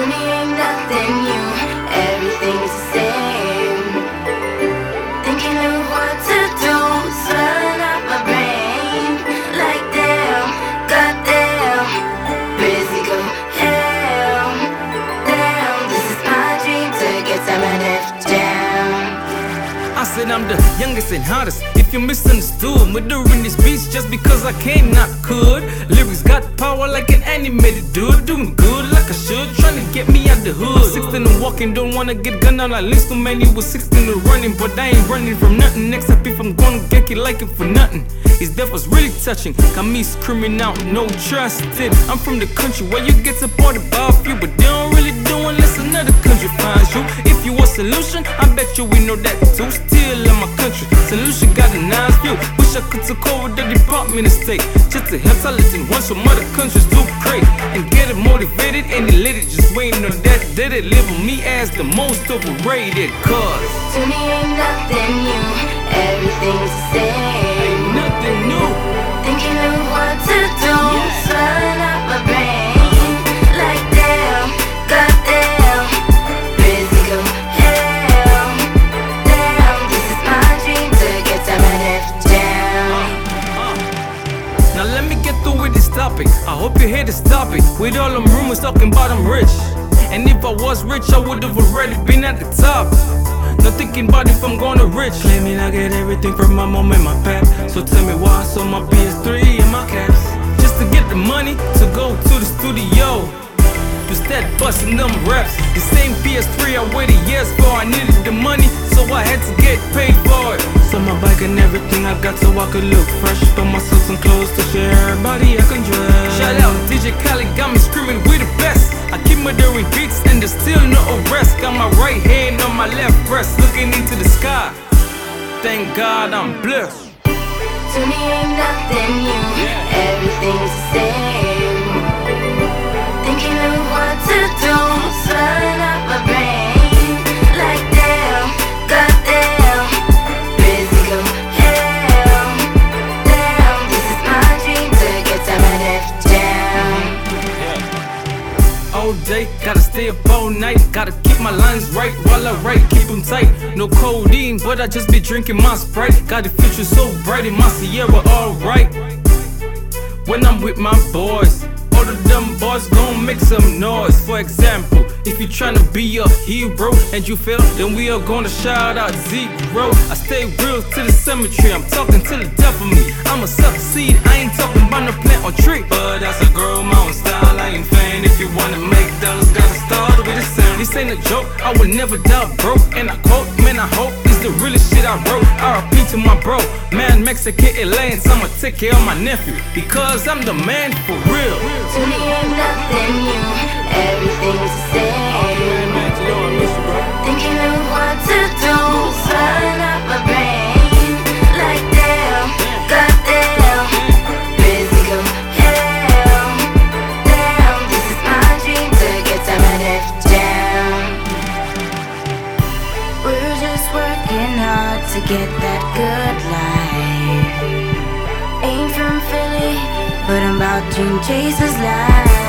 to me ain't nothing new. Everything is the same. Thinking of what to do, swelling up my brain. Like damn, goddamn, busy go hell. Damn, this is my dream to get some of that down. I said I'm the youngest and hottest. If you misunderstood, murdering these beats just because I came, not could. Lyrics got power like an animated dude, doing good like I should, trying to get me out the hood. 16 and walking, don't wanna get gunned out. I list too many with 16 and running, but I ain't running from nothing. Except if I'm gonna get it like it for nothing. His death was really touching, got me screaming out, no trusted. I'm from the country where you get supported by a few, but they don't really do unless another country finds you. If you a solution, I bet you we know that too. Still in my country, solution got a nice view. Wish I could take over the Department of State, just to help solidity once some other countries do great and get it motivated and elated. Just waiting on that day they label me as the most overrated. Cause to me ain't nothing new, everything's the same. Ain't nothing new. Thinking of what to do, yeah. Swelling up my brain. Like damn, goddamn, busy go hell. Damn, this is my dream to get some of that down. Now let me get through with this topic. I hope you hear this topic. With all them rumors talking about I'm rich, and if I was rich I would've already been at the top. Not thinking about if I'm gonna rich. Claiming I get everything from my mom and my pap. So tell me why I saw my PS3 and my caps, just to get the money to go to the studio. Instead busting them reps. The same PS3 I waited years for. I needed the money, so I had to get paid for it. So my bike and everything I got so I could look fresh. Throw myself some clothes to share everybody I can dress. Shout out DJ Khaled, got me screaming we the best. I keep murdering beats and there's still no arrest. Got my right hand on my left breast, looking into the sky. Thank God I'm blessed. To me ain't nothing new, yeah. Everything's the same. Thinking of what to do, swelling up my brain. Like damn, goddamn. All day, gotta stay up all night, gotta keep my lines right while I write, keep them tight. No codeine, but I just be drinking my Sprite. Got the future so bright in my Sierra, alright. When I'm with my boys, all the dumb boys gon' make some noise. For example, if you tryna be a hero and you fail, then we are gonna shout out zero. I stay real to the cemetery, I'm talking till the death of me. I'ma succeed, I ain't talking about no plant or tree. But as I grow my own style, I ain't faint. If you wanna make dollars, gotta start with a sound. This ain't a joke, I would never die broke. And I quote, man I hope it's the realest shit I wrote. R.I.P. to my bro, man Mexican Elance. I'ma take care of my nephew, because I'm the man for real. To me ain't nothing new, everything's the same. Thinking of what to do, swelling up my brain. Like damn, goddamn, busy go hell. Damn, this is my dream to get some of that down. We're just working hard to get that good life. Ain't from Philly, but I'm about to chase this life.